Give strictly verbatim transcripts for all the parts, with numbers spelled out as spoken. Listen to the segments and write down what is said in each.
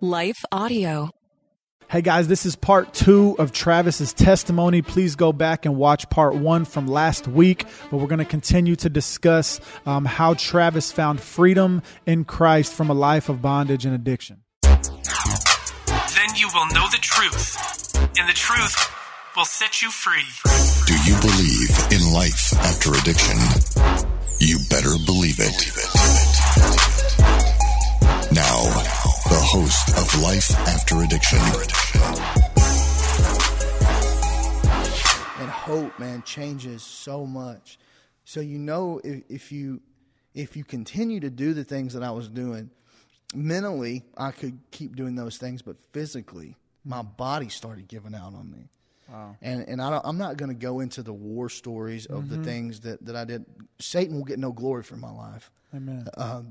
Life Audio. Hey guys, this is part two of Travis's testimony. Please go back and watch part one from last week, but we're going to continue to discuss um, how Travis found freedom in Christ from a life of bondage and addiction. Then you will know the truth, and the truth will set you free. Do you believe in life after addiction? You better believe it. Now, the host of Life After Addiction. And hope, man, changes so much. So you know, if, if you if you continue to do the things that I was doing, mentally I could keep doing those things, but physically my body started giving out on me. Wow. And and I don't, I'm not going to go into the war stories of mm-hmm. the things that, that I did. Satan will get no glory for my life. Amen. Uh,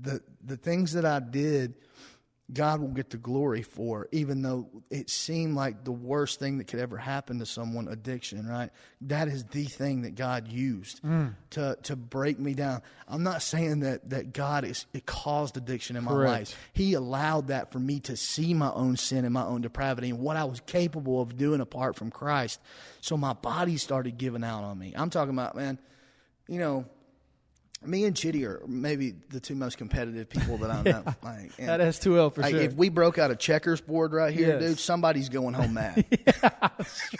The the things that I did, God will get the glory for, even though it seemed like the worst thing that could ever happen to someone, addiction, right? That is the thing that God used mm. to to break me down. I'm not saying that, that God is it caused addiction in my Correct. life. He allowed that for me to see my own sin and my own depravity and what I was capable of doing apart from Christ. So my body started giving out on me. I'm talking about, man, you know, me and Chitty are maybe the two most competitive people that I know. yeah, like, and that S two L for like, sure. If we broke out a checkers board right here, yes. dude, somebody's going home mad. yeah, that's,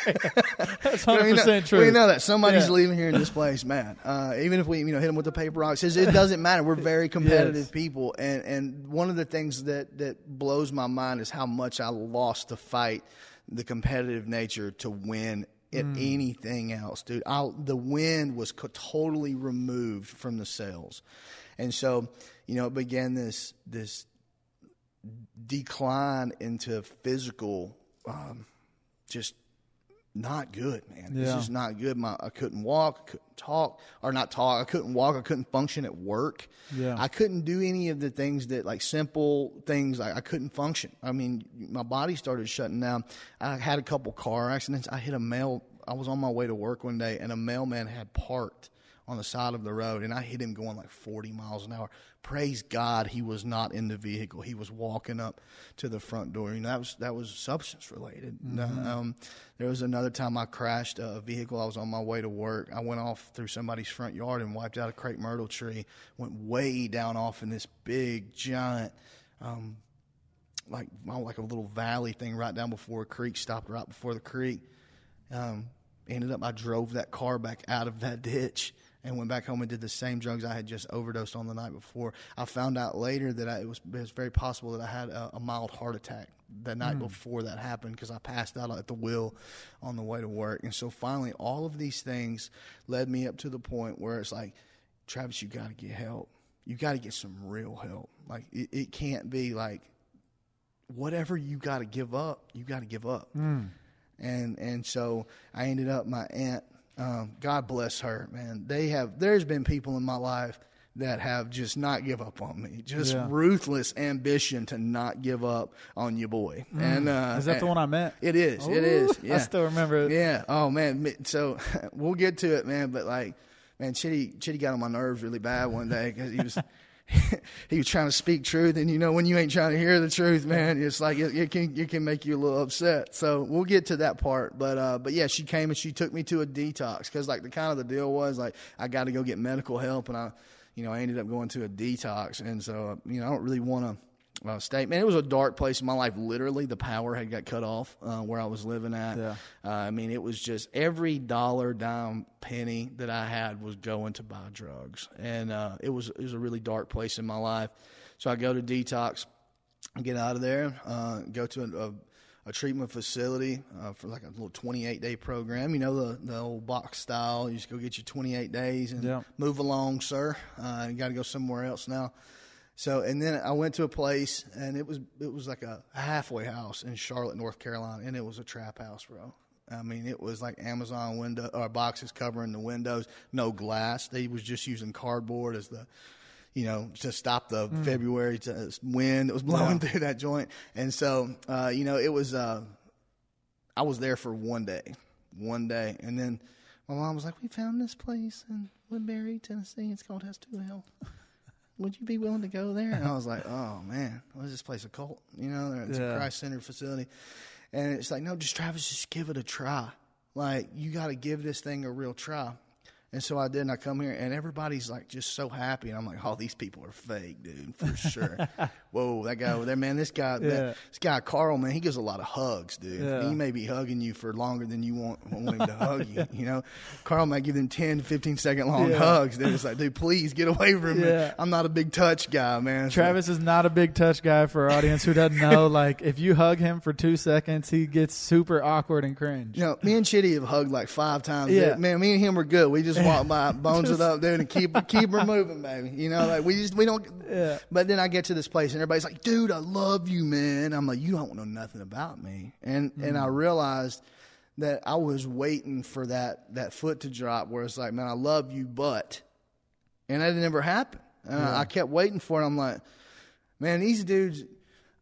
that's one hundred percent we know, true. We know that. Somebody's yeah. leaving here in this place mad. Uh, even if we you know, hit them with the paper rock, it, it doesn't matter. We're very competitive yes. people. And, and one of the things that, that blows my mind is how much I lost the fight, the competitive nature to win at mm. anything else, dude. I, the wind was co- totally removed from the sails. And so, you know, it began this this decline into physical, um, just not good, man. Yeah. This is not good. My, I couldn't walk, I couldn't talk, or not talk. I couldn't walk. I couldn't function at work. Yeah. I couldn't do any of the things that, like, simple things. Like, I couldn't function. I mean, my body started shutting down. I had a couple car accidents. I hit a mail. I was on my way to work one day, and a mailman had parked on the side of the road, and I hit him going like forty miles an hour. Praise God, he was not in the vehicle. He was walking up to the front door. You know, that was that was substance related. Mm-hmm. Um, there was another time I crashed a vehicle. I was on my way to work. I went off through somebody's front yard and wiped out a crepe myrtle tree. Went way down off in this big giant, um, like like a little valley thing right down before a creek. Stopped right before the creek. Um, ended up I drove that car back out of that ditch. And went back home and did the same drugs I had just overdosed on the night before. I found out later that I, it was it was very possible that I had a, a mild heart attack the night mm. before that happened because I passed out at the wheel on the way to work. And so finally, all of these things led me up to the point where it's like, Travis, you got to get help. You got to get some real help. Like it, it can't be like whatever you got to give up, you got to give up. Mm. And and so I ended up my aunt. Um, God bless her, man. They have, there's been people in my life that have just not give up on me. Just yeah. ruthless ambition to not give up on your boy. Mm. And, uh, is that and the one I met? It is. Ooh, it is. Yeah. I still remember it. Yeah. Oh man. So we'll get to it, man. But like, man, Chitty, Chitty got on my nerves really bad one day because he was, he was trying to speak truth. And you know, when you ain't trying to hear the truth, man, it's like, it, it can, it can make you a little upset. So we'll get to that part. But, uh, but yeah, she came and she took me to a detox. Cause like the kind of the deal was like, I got to go get medical help. And I, you know, I ended up going to a detox. And so, you know, I don't really want to uh, stay, man, it was a dark place in my life. Literally the power had got cut off, uh, where I was living at. Yeah. Uh, I mean, it was just every dollar, dime, penny that I had was going to buy drugs. And, uh, it was, it was a really dark place in my life. So I go to detox, get out of there, uh, go to a, a, a treatment facility, uh, for like a little twenty-eight day program, you know, the, the old box style, you just go get your twenty-eight days and yeah. move along, sir. Uh, you got to go somewhere else now. So, and then I went to a place and it was, it was like a halfway house in Charlotte, North Carolina. And it was a trap house, bro. I mean, it was like Amazon window or boxes covering the windows, no glass. They was just using cardboard as the, you know, to stop the mm. February to wind that was blowing yeah. through that joint. And so, uh, you know, it was, uh, I was there for one day, one day. And then my mom was like, we found this place in Woodbury, Tennessee. It's called S two L. would you be willing to go there? And I was like, oh, man, what is this place, a cult? You know, it's yeah. a Christ-centered facility. And it's like, no, just Travis, just give it a try. Like, you got to give this thing a real try. And so I did, and I come here, and everybody's, like, just so happy. And I'm like, oh, these people are fake, dude, for sure. Whoa, that guy over there, man, this guy, yeah. man, this guy, Carl, man, he gives a lot of hugs, dude. Yeah. He may be hugging you for longer than you want, want him to hug you, you know. Carl might give them ten, fifteen-second long yeah. hugs. They're just like, dude, please get away from yeah. me. I'm not a big touch guy, man. Travis so. is not a big touch guy for our audience who doesn't know. Like, if you hug him for two seconds, he gets super awkward and cringe. You know, me and Chitty have hugged, like, five times. Yeah. Man, me and him are good. We just walk by, bones just, it up, dude, and keep keep her moving, baby. You know, like we just we don't. Yeah. But then I get to this place, and everybody's like, "Dude, I love you, man." I'm like, "You don't know nothing about me," and mm-hmm. and I realized that I was waiting for that that foot to drop, where it's like, "Man, I love you," but, and that never happened. And yeah. I, I kept waiting for it. I'm like, "Man, these dudes."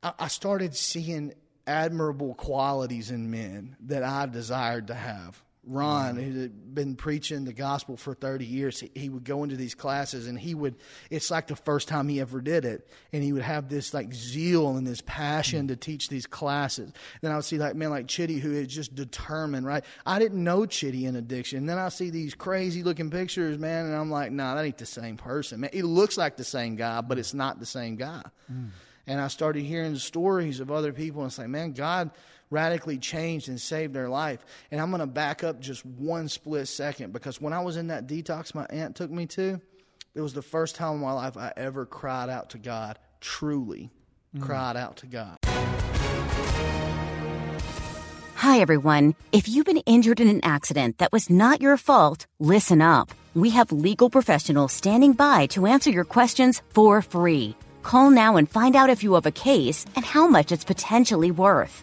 I, I started seeing admirable qualities in men that I desired to have. Ron, who had been preaching the gospel for thirty years, he, he would go into these classes, and he would, it's like the first time he ever did it, and he would have this, like, zeal and this passion to teach these classes. Then I would see, like, man, like Chitty, who is just determined, right? I didn't know Chitty in addiction. And then I see these crazy-looking pictures, man, and I'm like, nah, that ain't the same person, man. It looks like the same guy, but it's not the same guy. Mm. And I started hearing stories of other people, and it's like, man, God radically changed and saved their life. And I'm going to back up just one split second, because when I was in that detox my aunt took me to, it was the first time in my life I ever cried out to God, truly mm-hmm. cried out to God. Hi, everyone. If you've been injured in an accident that was not your fault, listen up. We have legal professionals standing by to answer your questions for free. Call now and find out if you have a case and how much it's potentially worth.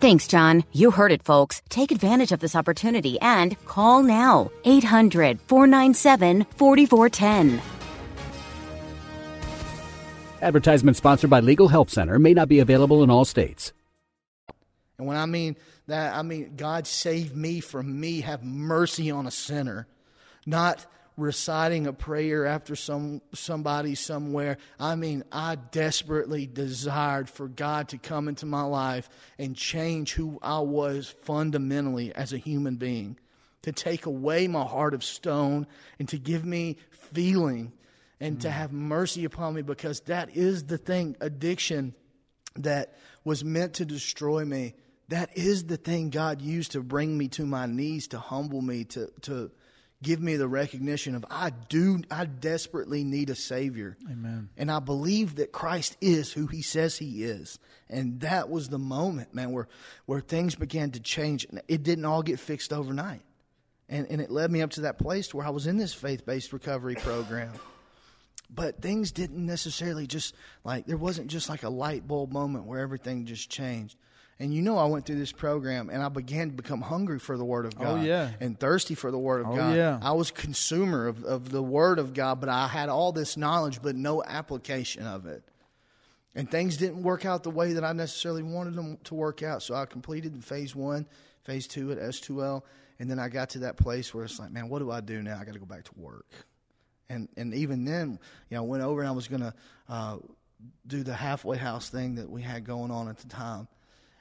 Thanks, John. You heard it, folks. Take advantage of this opportunity and call now. eight hundred, four nine seven, four four one zero. Advertisement sponsored by Legal Help Center. May not be available in all states. And when I mean that, I mean, God save me from me. Have mercy on a sinner. Not reciting a prayer after some somebody somewhere. I mean, I desperately desired for God to come into my life and change who I was fundamentally as a human being, to take away my heart of stone and to give me feeling and mm. to have mercy upon me, because that is the thing, addiction that was meant to destroy me. That is the thing God used to bring me to my knees, to humble me, to to give me the recognition of I do, I desperately need a Savior. Amen. And I believe that Christ is who He says He is. And that was the moment, man, where where things began to change. It didn't all get fixed overnight. And and it led me up to that place where I was in this faith-based recovery program. But things didn't necessarily just, like, there wasn't just like a light bulb moment where everything just changed. And you know, I went through this program, and I began to become hungry for the Word of God oh, yeah. and thirsty for the Word of oh, God. Yeah. I was a consumer of, of the Word of God, but I had all this knowledge but no application of it. And things didn't work out the way that I necessarily wanted them to work out. So I completed phase one, phase two at S two L, and then I got to that place where it's like, man, what do I do now? I got to go back to work. And and even then, you know, I went over and I was going to uh, do the halfway house thing that we had going on at the time.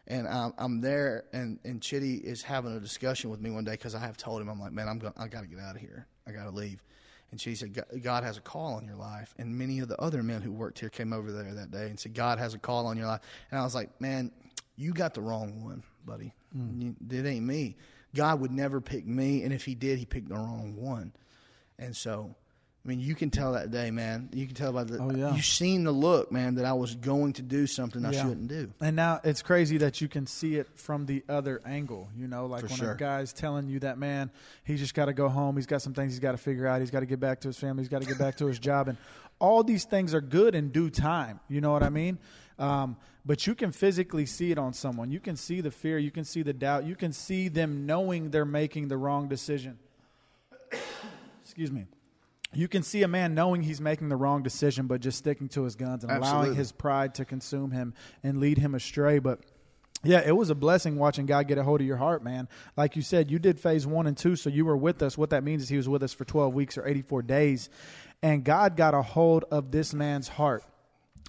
And I'm, I'm there, and, and Chitty is having a discussion with me one day, because I have told him, I'm like, man, I'm go- I got to get out of here. I got to leave. And Chitty said, God has a call on your life. And many of the other men who worked here came over there that day and said, God has a call on your life. And I was like, man, you got the wrong one, buddy. Mm. You, it ain't me. God would never pick me, and if He did, He picked the wrong one. And so, I mean, you can tell that day, man. You can tell by the oh, yeah. – you've seen the look, man, that I was going to do something I yeah. shouldn't do. And now it's crazy that you can see it from the other angle, you know, like For when sure. a guy's telling you that, man, he's just got to go home. He's got some things he's got to figure out. He's got to get back to his family. He's got to get back to his job. And all these things are good in due time. You know what I mean? Um, but you can physically see it on someone. You can see the fear. You can see the doubt. You can see them knowing they're making the wrong decision. Excuse me. You can see a man knowing he's making the wrong decision, but just sticking to his guns and Absolutely. allowing his pride to consume him and lead him astray. But yeah, it was a blessing watching God get a hold of your heart, man. Like you said, you did phase one and two, so you were with us. What that means is he was with us for twelve weeks or eighty-four days. And God got a hold of this man's heart.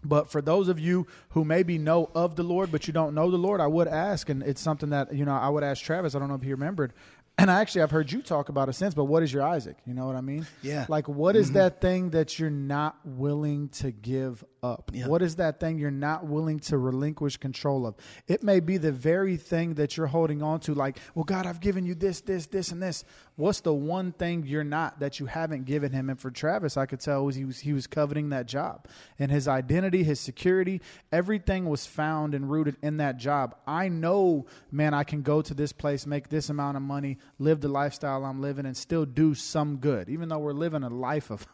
But for those of you who maybe know of the Lord, but you don't know the Lord, I would ask, and it's something that, you know, I would ask Travis, I don't know if he remembered, and actually I've heard you talk about it since, but what is your Isaac? You know what I mean? Yeah. Like, what is mm-hmm. that thing that you're not willing to give up? Yeah. What is that thing you're not willing to relinquish control of? It may be the very thing that you're holding on to, like, well, God, I've given you this, this, this, and this. What's the one thing you're not, that you haven't given him? And for Travis, I could tell he was he was coveting that job, and his identity, his security, everything was found and rooted in that job. I know, man, I can go to this place, make this amount of money, live the lifestyle I'm living, and still do some good, even though we're living a life of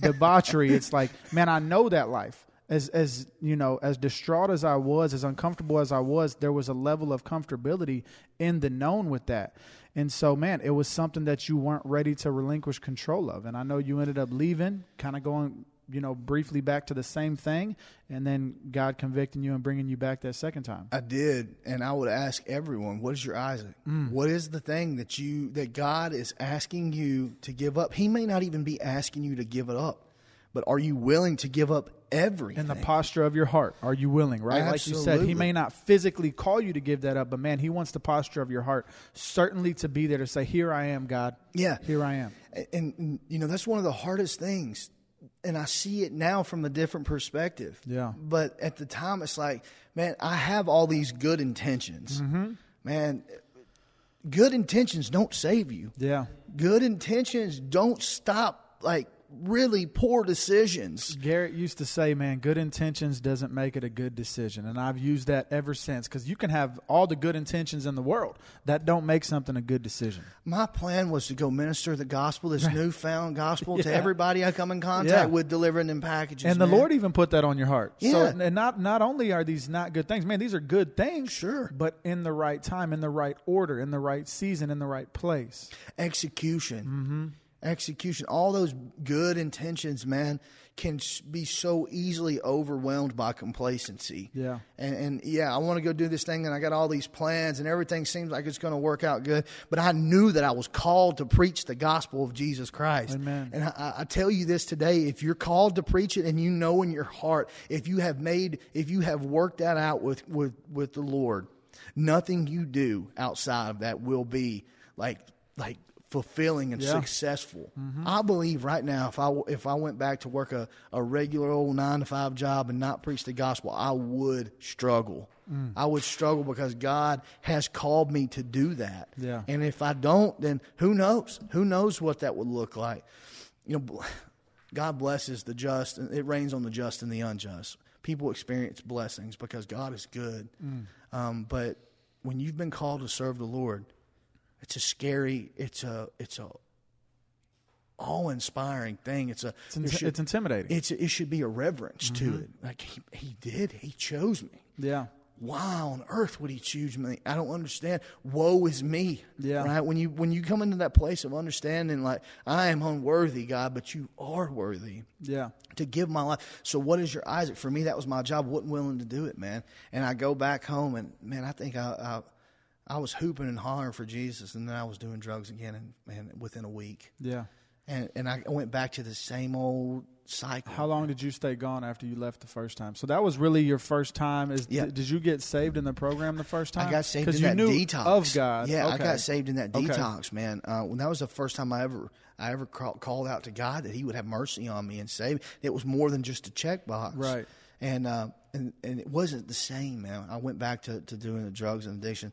debauchery. It's like, man, I know that life. As, as you know, as distraught as I was, as uncomfortable as I was, there was a level of comfortability in the known with that. And so, man, it was something that you weren't ready to relinquish control of. And I know you ended up leaving, kind of going, you know, briefly back to the same thing, and then God convicting you and bringing you back that second time. I did. And I would ask everyone, what is your Isaac? Mm. What is the thing that you, that God is asking you to give up? He may not even be asking you to give it up, but are you willing to give up everything? And the posture of your heart. Are you willing, right? Absolutely. Like you said, he may not physically call you to give that up, but man, he wants the posture of your heart certainly to be there to say, here I am, God. Yeah. Here I am. And, and you know, that's one of the hardest things. And I see it now from a different perspective. Yeah. But at the time, it's like, man, I have all these good intentions. Mm-hmm. Man, good intentions don't save you. Yeah. Good intentions don't stop, like, really poor decisions. Garrett used to say, man, good intentions doesn't make it a good decision. And I've used that ever since, because you can have all the good intentions in the world that don't make something a good decision. My plan was to go minister the gospel, this right. newfound gospel yeah. to everybody I come in contact yeah. with, delivering them packages. And the man. Lord even put that on your heart. Yeah. So, and not, not only are these not good things, man, these are good things, sure, but in the right time, in the right order, in the right season, in the right place. Execution. Mm-hmm. Execution, all those good intentions, man, can be so easily overwhelmed by complacency. Yeah. And, and yeah, I want to go do this thing, and I got all these plans, and everything seems like it's going to work out good. But I knew that I was called to preach the gospel of Jesus Christ. Amen. And I, I tell you this today, if you're called to preach it, and you know in your heart, if you have made, if you have worked that out with, with, with the Lord, nothing you do outside of that will be like, like, fulfilling and yeah. successful. Mm-hmm. I believe right now, if I if I went back to work a, a regular old nine to five job and not preach the gospel, I would struggle. Mm. I would struggle because God has called me to do that. Yeah. And if I don't, then who knows? Who knows what that would look like? You know, God blesses the just, and it rains on the just and the unjust. People experience blessings because God is good. Mm. Um, but when you've been called to serve the Lord, It's a scary, it's a, it's a awe-inspiring thing. It's a, it's, in, should, it's intimidating. It's a, it should be a reverence mm-hmm. to it. Like he, he did, he chose me. Yeah. Why on earth would he choose me? I don't understand. Woe is me. Yeah. Right. When you, when you come into that place of understanding, like, I am unworthy, God, but you are worthy. Yeah. To give my life. So what is your Isaac? For me, that was my job. Wasn't willing to do it, man. And I go back home, and man, I think I, I I was hooping and hollering for Jesus, and then I was doing drugs again, and man, within a week. Yeah. And and I went back to the same old cycle. How long did you stay gone after you left the first time? So that was really your first time. Is yeah. th- Did you get saved in the program the first time? I got saved in you that knew detox. Of God. Yeah, okay. I got saved in that detox, okay. man. Uh, when that was the first time I ever I ever call, called out to God that he would have mercy on me and save me. It was more than just a checkbox. Right. And, uh, and, and it wasn't the same, man. I went back to, to doing the drugs and addiction.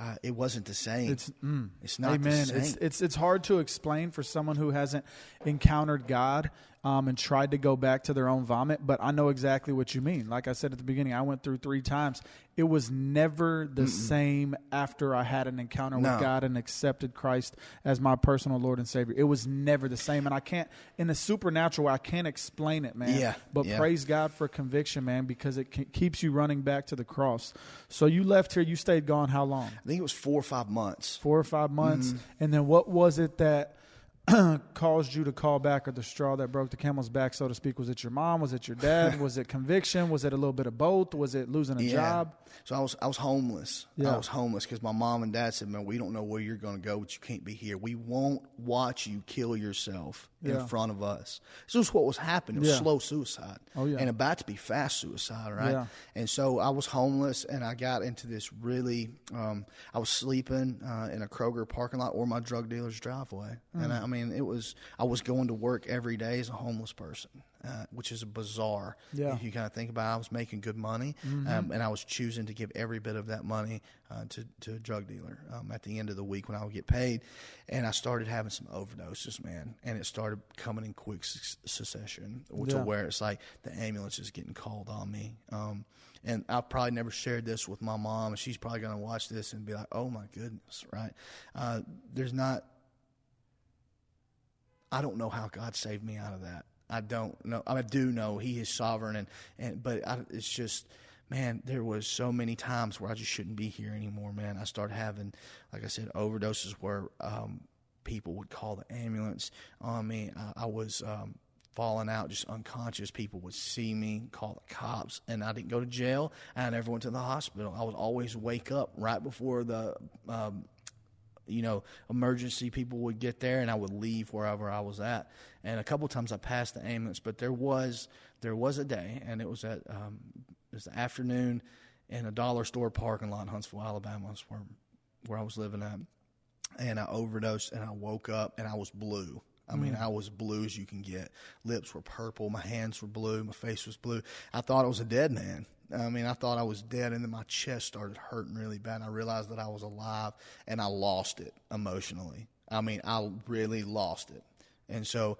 Uh, it wasn't the same. It's, mm, it's not amen. the same. It's, it's, it's hard to explain for someone who hasn't encountered God um, and tried to go back to their own vomit. But I know exactly what you mean. Like I said at the beginning, I went through three times. It was never the Mm-mm. same after I had an encounter no. with God and accepted Christ as my personal Lord and Savior. It was never the same. And I can't, in a supernatural way, I can't explain it, man. Yeah. But yeah. praise God for conviction, man, because it c- keeps you running back to the cross. So you left here, you stayed gone how long? I think it was four or five months. Four or five months. Mm-hmm. And then what was it that caused you to call back, or the straw that broke the camel's back, so to speak? Was it your mom? Was it your dad? Was it conviction? Was it a little bit of both? Was it losing a yeah. job? So I was I was homeless. Yeah. I was homeless because my mom and dad said, man, we don't know where you're going to go, but you can't be here. We won't watch you kill yourself yeah. in front of us. So this is what was happening. It was yeah. slow suicide oh, yeah. and about to be fast suicide, right? Yeah. And so I was homeless, and I got into this really um, – I was sleeping uh, in a Kroger parking lot or my drug dealer's driveway. Mm. And I, I mean, it was – I was going to work every day as a homeless person. Uh, which is bizarre. Yeah. If you kind of think about it, I was making good money, mm-hmm. um, and I was choosing to give every bit of that money uh, to, to a drug dealer um, at the end of the week when I would get paid. And I started having some overdoses, man, and it started coming in quick su- succession, which yeah. to where it's like the ambulance is getting called on me. Um, and I probably never shared this with my mom, and she's probably going to watch this and be like, oh, my goodness, right? Uh, there's not – I don't know how God saved me out of that. I don't know. I do know He is sovereign, and, and but I, it's just, man, there was so many times where I just shouldn't be here anymore, man. I started having, like I said, overdoses where um, people would call the ambulance on me. I, I was um, falling out, just unconscious. People would see me, call the cops, and I didn't go to jail. I never went to the hospital. I would always wake up right before the um, you know, emergency people would get there, and I would leave wherever I was at. And a couple of times I passed the ambulance, but there was there was a day, and it was at um, it was the afternoon in a dollar store parking lot in Huntsville, Alabama, is where where I was living at. And I overdosed, and I woke up, and I was blue. I mean, I was blue as you can get. Lips were purple. My hands were blue. My face was blue. I thought I was a dead man. I mean, I thought I was dead, and then my chest started hurting really bad, and I realized that I was alive, and I lost it emotionally. I mean, I really lost it. And so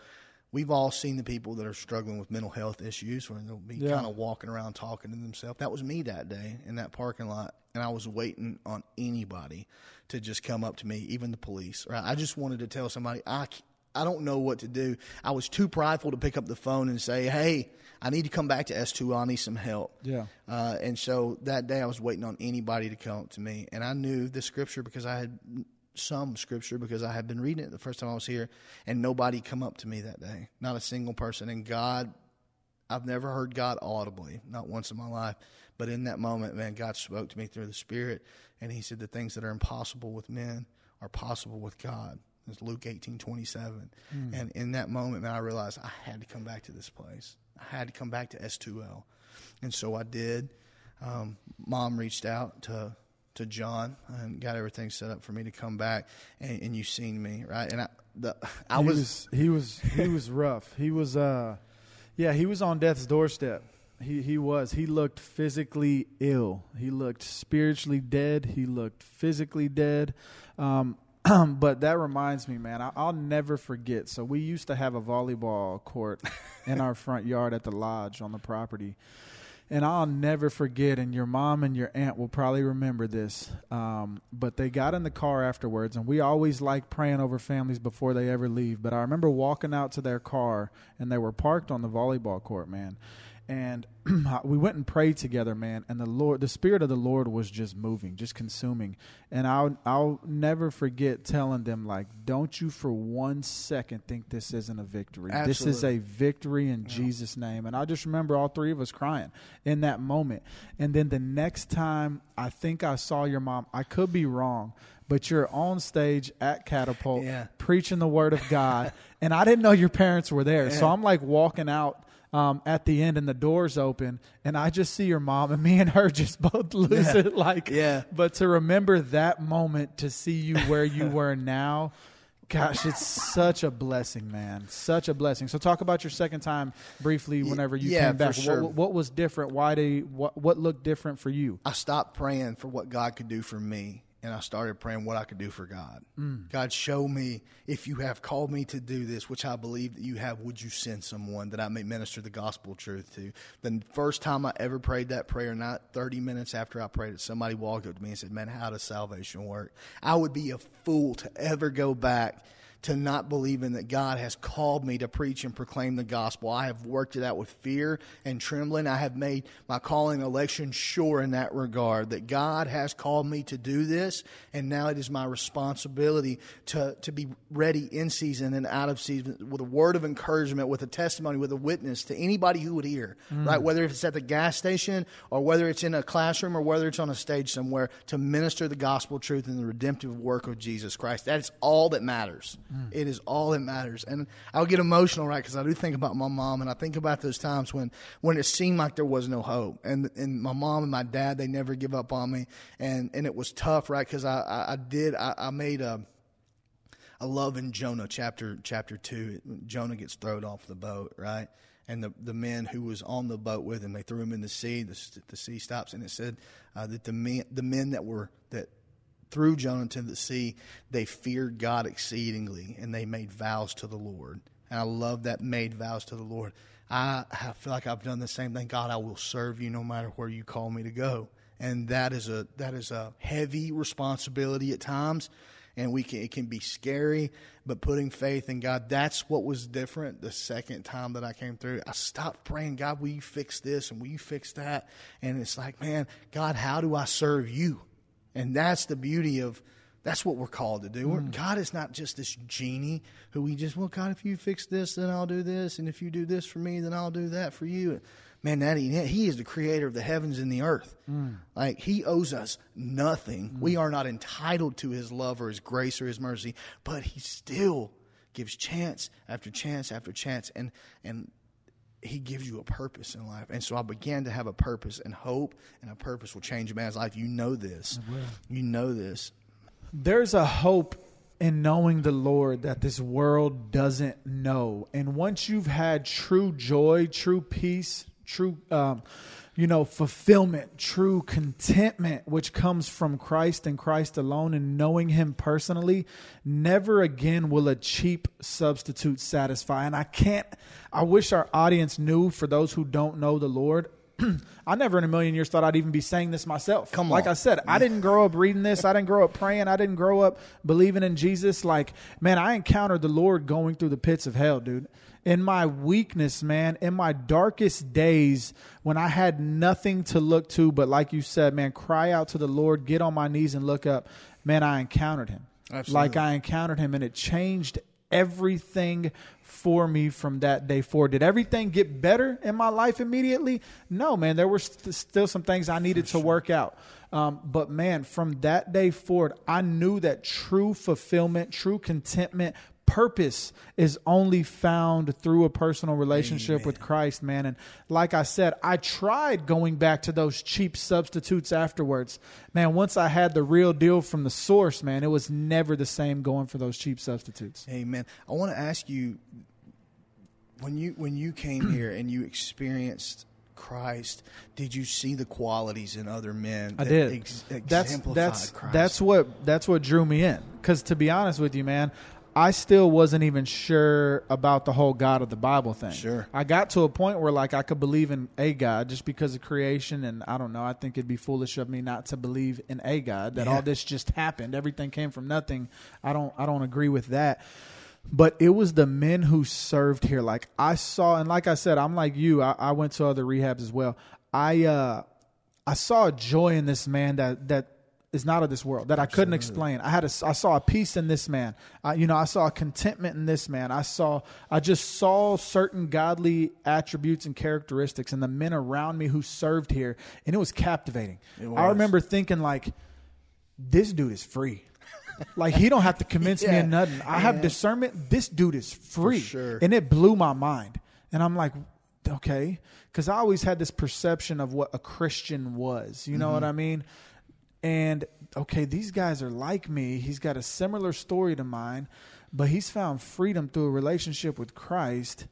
we've all seen the people that are struggling with mental health issues where they'll be yeah. kind of walking around talking to themselves. That was me that day in that parking lot, and I was waiting on anybody to just come up to me, even the police. Right? I just wanted to tell somebody, I can't. I don't know what to do. I was too prideful to pick up the phone and say, hey, I need to come back to S two L. I need some help. Yeah. Uh, and so that day I was waiting on anybody to come up to me. And I knew the scripture because I had some scripture because I had been reading it the first time I was here. And nobody come up to me that day, not a single person. And God, I've never heard God audibly, not once in my life. But in that moment, man, God spoke to me through the Spirit. And He said, the things that are impossible with men are possible with God. It's Luke eighteen twenty seven, mm. and in that moment, man, I realized I had to come back to this place. I had to come back to S two L, and so I did. Um, Mom reached out to to John and got everything set up for me to come back. And, and you've seen me, right? And I, the, I he was, was he was he was rough. He was, uh, yeah, he was on death's doorstep. He he was. He looked physically ill. He looked spiritually dead. He looked physically dead. Um, But that reminds me, man, I, I'll never forget. So we used to have a volleyball court in our front yard at the lodge on the property. And I'll never forget, and your mom and your aunt will probably remember this, um, but they got in the car afterwards, and we always like praying over families before they ever leave. But I remember walking out to their car, and they were parked on the volleyball court, man. And we went and prayed together, man. And the Lord, the Spirit of the Lord was just moving, just consuming. And I'll, I'll never forget telling them, like, don't you for one second think this isn't a victory. Absolutely. This is a victory in yeah. Jesus' name. And I just remember all three of us crying in that moment. And then the next time I think I saw your mom, I could be wrong, but you're on stage at Catapult yeah. preaching the word of God. And I didn't know your parents were there. Yeah. So I'm like walking out. Um, at the end, and the doors open, and I just see your mom, and me and her just both lose yeah. it. Like, yeah. But to remember that moment, to see you where you were now, gosh, it's such a blessing, man. Such a blessing. So, talk about your second time briefly. Whenever you yeah, came back, for sure. what, what was different? Why do you, what, what looked different for you? I stopped praying for what God could do for me. and I started praying what I could do for God. Mm. God, show me, if you have called me to do this, which I believe that you have, would you send someone that I may minister the gospel truth to? The first time I ever prayed that prayer, not thirty minutes after I prayed it, somebody walked up to me and said, man, how does salvation work? I would be a fool to ever go back to not believing that God has called me to preach and proclaim the gospel. I have worked it out with fear and trembling. I have made my calling election sure in that regard, that God has called me to do this, and now it is my responsibility to, to be ready in season and out of season with a word of encouragement, with a testimony, with a witness to anybody who would hear, mm. right? Whether it's at the gas station or whether it's in a classroom or whether it's on a stage somewhere, to minister the gospel truth and the redemptive work of Jesus Christ. That is all that matters. It is all that matters. And I'll get emotional, right, because I do think about my mom, and I think about those times when, when it seemed like there was no hope. And and my mom and my dad, they never give up on me. And and it was tough, right, because I, I, I did, I, I made a, a love in Jonah, chapter chapter two. Jonah gets thrown off the boat, right? And the, the men who was on the boat with him, they threw him in the sea. The, the sea stops, and it said uh, that the men, the men that were, that, through Jonah to the sea, they feared God exceedingly, and they made vows to the Lord. And I love that, made vows to the Lord. I, I feel like I've done the same thing. God, I will serve you no matter where you call me to go. And that is a that is a heavy responsibility at times, and we can, it can be scary, but putting faith in God, that's what was different the second time that I came through. I stopped praying, God, will you fix this, and will you fix that? And it's like, man, God, how do I serve you? And that's the beauty of, that's what we're called to do. Mm. God is not just this genie who we just, well, God, if you fix this, then I'll do this. And if you do this for me, then I'll do that for you. Man, that he, he is the creator of the heavens and the earth. Mm. Like, he owes us nothing. Mm. We are not entitled to his love or his grace or his mercy, but he still gives chance after chance after chance. And, and, he gives you a purpose in life. And so I began to have a purpose and hope, and a purpose will change a man's life. You know this. You know this. There's a hope in knowing the Lord that this world doesn't know. And once you've had true joy, true peace, true, um, you know, fulfillment, true contentment, which comes from Christ and Christ alone, and knowing him personally, never again will a cheap substitute satisfy. And I can't, I wish our audience knew, for those who don't know the Lord, I never in a million years thought I'd even be saying this myself. Come on. Like I said, I didn't grow up reading this. I didn't grow up praying. I didn't grow up believing in Jesus. Like, man, I encountered the Lord going through the pits of hell, dude. In my weakness, man, in my darkest days, when I had nothing to look to, but like you said, man, cry out to the Lord, get on my knees and look up. Man, I encountered him. Absolutely. Like I encountered him, and it changed everything for me from that day forward. Did everything get better in my life immediately? No, man, there were st- still some things I needed for sure to work out. Um, but man, from that day forward, I knew that true fulfillment, true contentment, purpose is only found through a personal relationship Amen. With Christ, man. And like I said, I tried going back to those cheap substitutes afterwards, man. Once I had the real deal from the source, man, it was never the same going for those cheap substitutes. Amen. I want to ask you, when you, when you came here and you experienced Christ, did you see the qualities in other men? I that did. Ex- exemplified that's, that's, Christ? That's what, that's what drew me in. 'Cause to be honest with you, man, I still wasn't even sure about the whole God of the Bible thing. Sure. I got to a point where, like, I could believe in a God just because of creation, and I don't know, I think it'd be foolish of me not to believe in a God, that yeah. all this just happened, everything came from nothing. I don't I don't agree with that. But it was the men who served here. Like, I saw, and like I said, I'm like you, I, I went to other rehabs as well. I uh, I saw a joy in this man that that is not of this world, that I couldn't Absolutely. explain. I had a, I saw a peace in this man. I, you know, I saw a contentment in this man. I saw, I just saw certain godly attributes and characteristics in the men around me who served here. And it was captivating. It was. I remember thinking, like, this dude is free. Like, he don't have to convince yeah. me of nothing. I yeah. have discernment. This dude is free. For sure. And it blew my mind. And I'm like, okay. 'Cause I always had this perception of what a Christian was. You know mm-hmm. what I mean? And, okay, these guys are like me. He's got a similar story to mine, but he's found freedom through a relationship with Christ.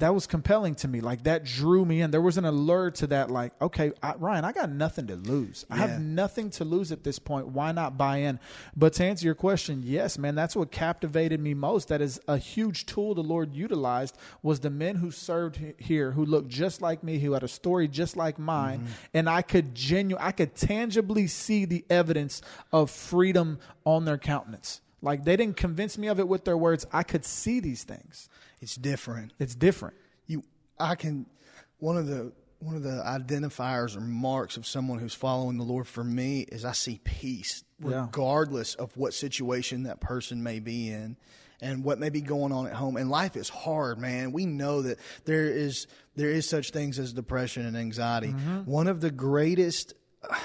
that was compelling to me. Like, that drew me in. There was an allure to that. Like, okay, I, Ryan, I got nothing to lose. Yeah. I have nothing to lose at this point. Why not buy in? But to answer your question, yes, man, that's what captivated me most. That is a huge tool the Lord utilized, was the men who served here, who looked just like me, who had a story just like mine. Mm-hmm. And I could genu- I could tangibly see the evidence of freedom on their countenance. Like, they didn't convince me of it with their words. I could see these things. It's different. It's different. You, I can, one of the, one of the identifiers or marks of someone who's following the Lord for me is I see peace, yeah, regardless of what situation that person may be in and what may be going on at home. And life is hard, man. We know that there is, there is such things as depression and anxiety. Mm-hmm. One of the greatest, uh,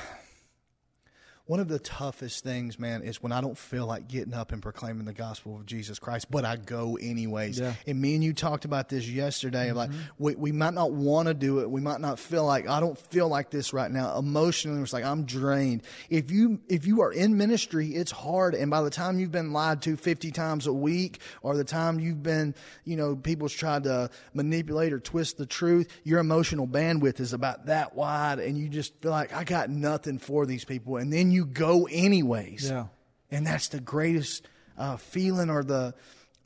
One of the toughest things, man, is when I don't feel like getting up and proclaiming the gospel of Jesus Christ, but I go anyways. Yeah. And me and you talked about this yesterday. Mm-hmm. Like, we, we might not want to do it. We might not feel like, I don't feel like this right now. Emotionally, it's like, I'm drained. If you if you are in ministry, it's hard. And by the time you've been lied to fifty times a week, or the time you've been, you know, people's tried to manipulate or twist the truth, your emotional bandwidth is about that wide. And you just feel like, I got nothing for these people. And then you You go anyways. Yeah. And that's the greatest uh, feeling, or the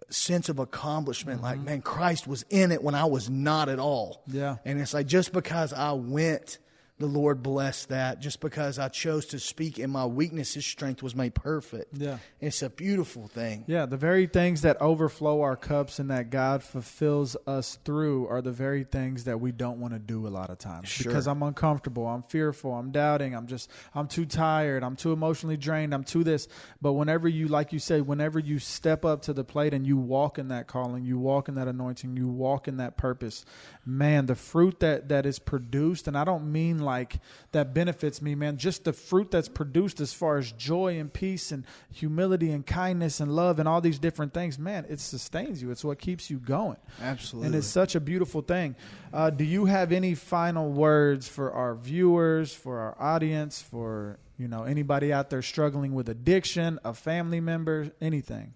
sense of accomplishment. Mm-hmm. Like, man, Christ was in it when I was not at all. Yeah. And it's like, just because I went, the Lord blessed that. Just because I chose to speak in my weakness, His strength was made perfect. Yeah. It's a beautiful thing. Yeah. The very things that overflow our cups and that God fulfills us through are the very things that we don't want to do a lot of times. Sure. Because I'm uncomfortable, I'm fearful, I'm doubting, I'm just, I'm too tired, I'm too emotionally drained, I'm too this. But whenever you, like you say, whenever you step up to the plate and you walk in that calling, you walk in that anointing, you walk in that purpose, man, the fruit that, that is produced, and I don't mean like, like that benefits me, man, just the fruit that's produced as far as joy and peace and humility and kindness and love and all these different things, man, it sustains you. It's what keeps you going. Absolutely. And it's such a beautiful thing. Uh, do you have any final words for our viewers, for our audience, for, you know, anybody out there struggling with addiction, a family member, anything?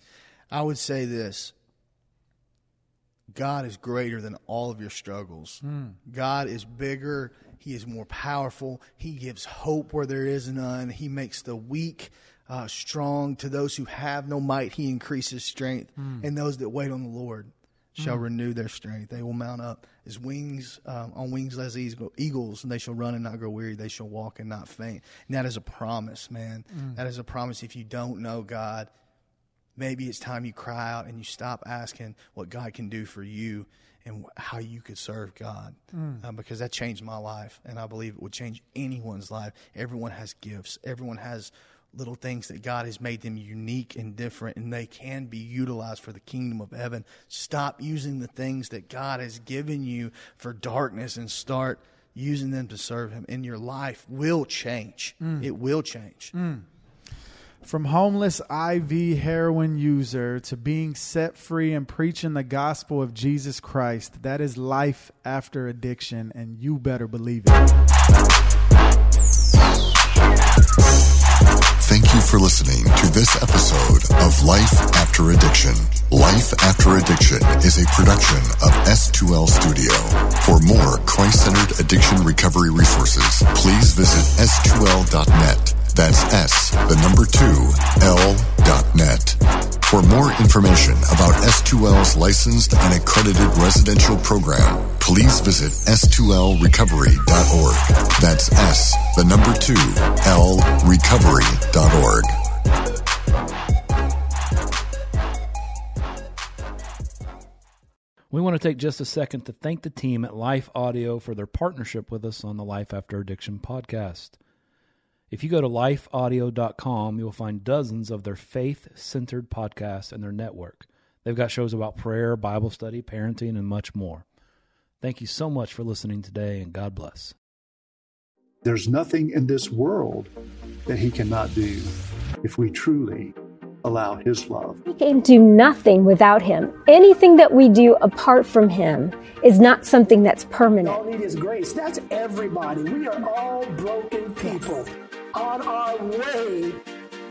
I would say this. God is greater than all of your struggles. Mm. God is bigger. He is more powerful. He gives hope where there is none. He makes the weak uh, strong. To those who have no might, He increases strength. Mm. And those that wait on the Lord shall mm. renew their strength. They will mount up as wings, um, on wings as eagles, and they shall run and not grow weary. They shall walk and not faint. And that is a promise, man. Mm. That is a promise. If you don't know God, maybe it's time you cry out and you stop asking what God can do for you and wh- how you could serve God, mm. uh, because that changed my life, and I believe it would change anyone's life. Everyone has gifts. Everyone has little things that God has made them unique and different, and they can be utilized for the kingdom of heaven. Stop using the things that God has given you for darkness and start using them to serve Him, and your life will change. Mm. It will change. Mm. From homeless I V heroin user to being set free and preaching the gospel of Jesus Christ, that is life after addiction, and you better believe it. Thank you for listening to this episode of Life After Addiction. Life After Addiction is a production of S two L Studio. For more Christ-centered addiction recovery resources, please visit S two L dot net. That's S, the number two, L dot net. For more information about S two L's licensed and accredited residential program, please visit S two L recovery dot org. That's S, the number two, L recovery dot org. We want to take just a second to thank the team at Life Audio for their partnership with us on the Life After Addiction podcast. If you go to life audio dot com, you'll find dozens of their faith-centered podcasts and their network. They've got shows about prayer, Bible study, parenting, and much more. Thank you so much for listening today, and God bless. There's nothing in this world that He cannot do if we truly allow His love. We can do nothing without Him. Anything that we do apart from Him is not something that's permanent. All we need is grace. That's everybody. We are all broken people, yes, on our way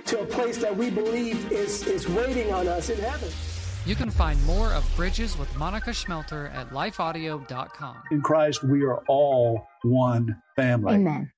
to a place that we believe is, is waiting on us in heaven. You can find more of Bridges with Monica Schmelter at life audio dot com. In Christ, we are all one family. Amen.